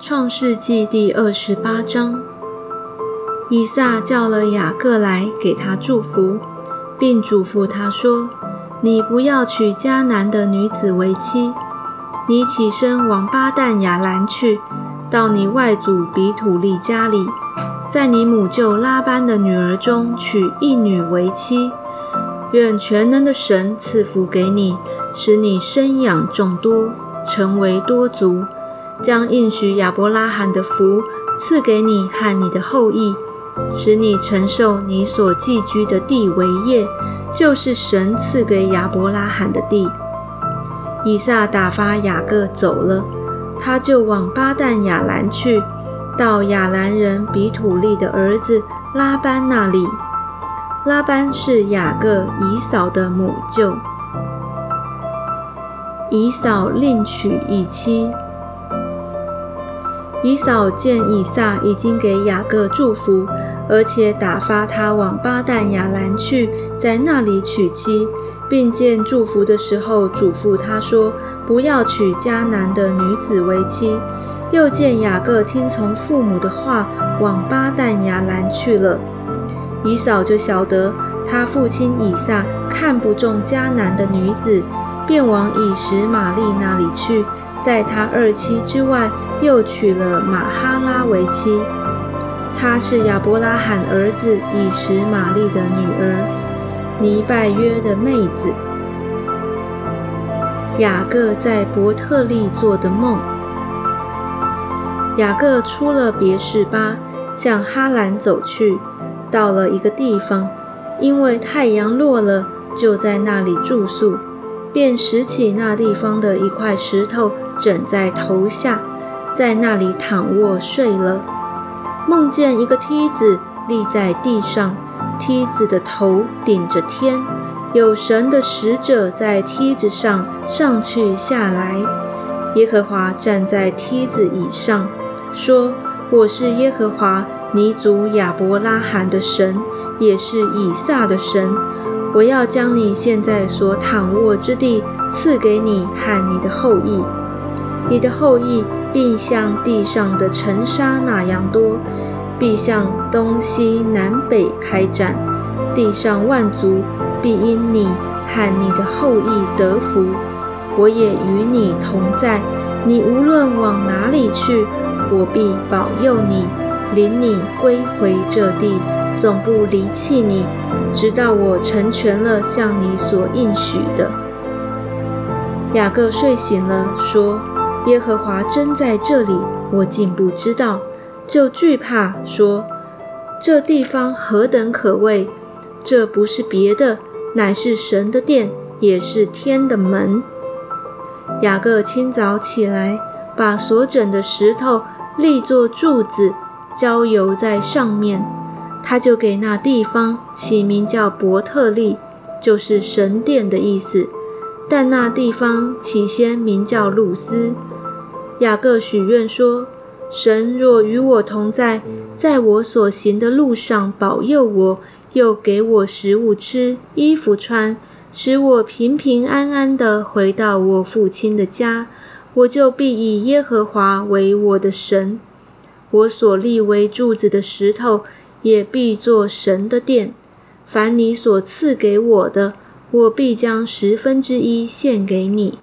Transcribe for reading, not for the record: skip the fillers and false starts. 创世纪第28章，以撒叫了雅各来给他祝福，并嘱咐他说，你不要娶迦南的女子为妻，你起身往巴旦亚兰去，到你外祖比土利家里，在你母舅拉班的女儿中娶一女为妻，愿全能的神赐福给你，使你生养众多，成为多族，将应许亚伯拉罕的福赐给你和你的后裔，使你承受你所寄居的地为业，就是神赐给亚伯拉罕的地。以撒打发雅各走了，他就往巴旦亚兰去，到亚兰人比土利的儿子拉班那里。拉班是雅各以扫的母舅。以扫另娶一妻。以扫见以撒已经给雅各祝福，而且打发他往巴旦亚兰去，在那里娶妻，并见祝福的时候嘱咐他说，不要娶迦南的女子为妻。又见雅各听从父母的话，往巴旦亚兰去了。以扫就晓得他父亲以撒看不中迦南的女子，便往以实玛利那里去，在他二妻之外又娶了玛哈拉为妻，她是亚伯拉罕儿子以实玛利的女儿，尼拜约的妹子。雅各在伯特利做的梦。雅各出了别是巴，向哈兰走去，到了一个地方，因为太阳落了，就在那里住宿，便拾起那地方的一块石头枕在头下，在那里躺卧睡了。梦见一个梯子立在地上，梯子的头顶着天，有神的使者在梯子上上去下来。耶和华站在梯子以上，说，我是耶和华你祖亚伯拉罕的神，也是以撒的神，我要将你现在所躺卧之地赐给你和你的后裔，你的后裔必像地上的尘沙那样多，必向东西南北开展，地上万族必因你和你的后裔得福，我也与你同在，你无论往哪里去，我必保佑你，领你归回这地，总不离弃你，直到我成全了向你所应许的。雅各睡醒了，说，耶和华真在这里，我竟不知道，就惧怕，说，这地方何等可畏，这不是别的，乃是神的殿，也是天的门。雅各清早起来，把所枕的石头立作柱子，浇油在上面，他就给那地方起名叫伯特利，就是神殿的意思。但那地方起先名叫路斯。雅各许愿说，神若与我同在，在我所行的路上保佑我，又给我食物吃，衣服穿，使我平平安安地回到我父亲的家，我就必以耶和华为我的神，我所立为柱子的石头也必做神的殿，凡你所赐给我的，我必将10分之一献给你。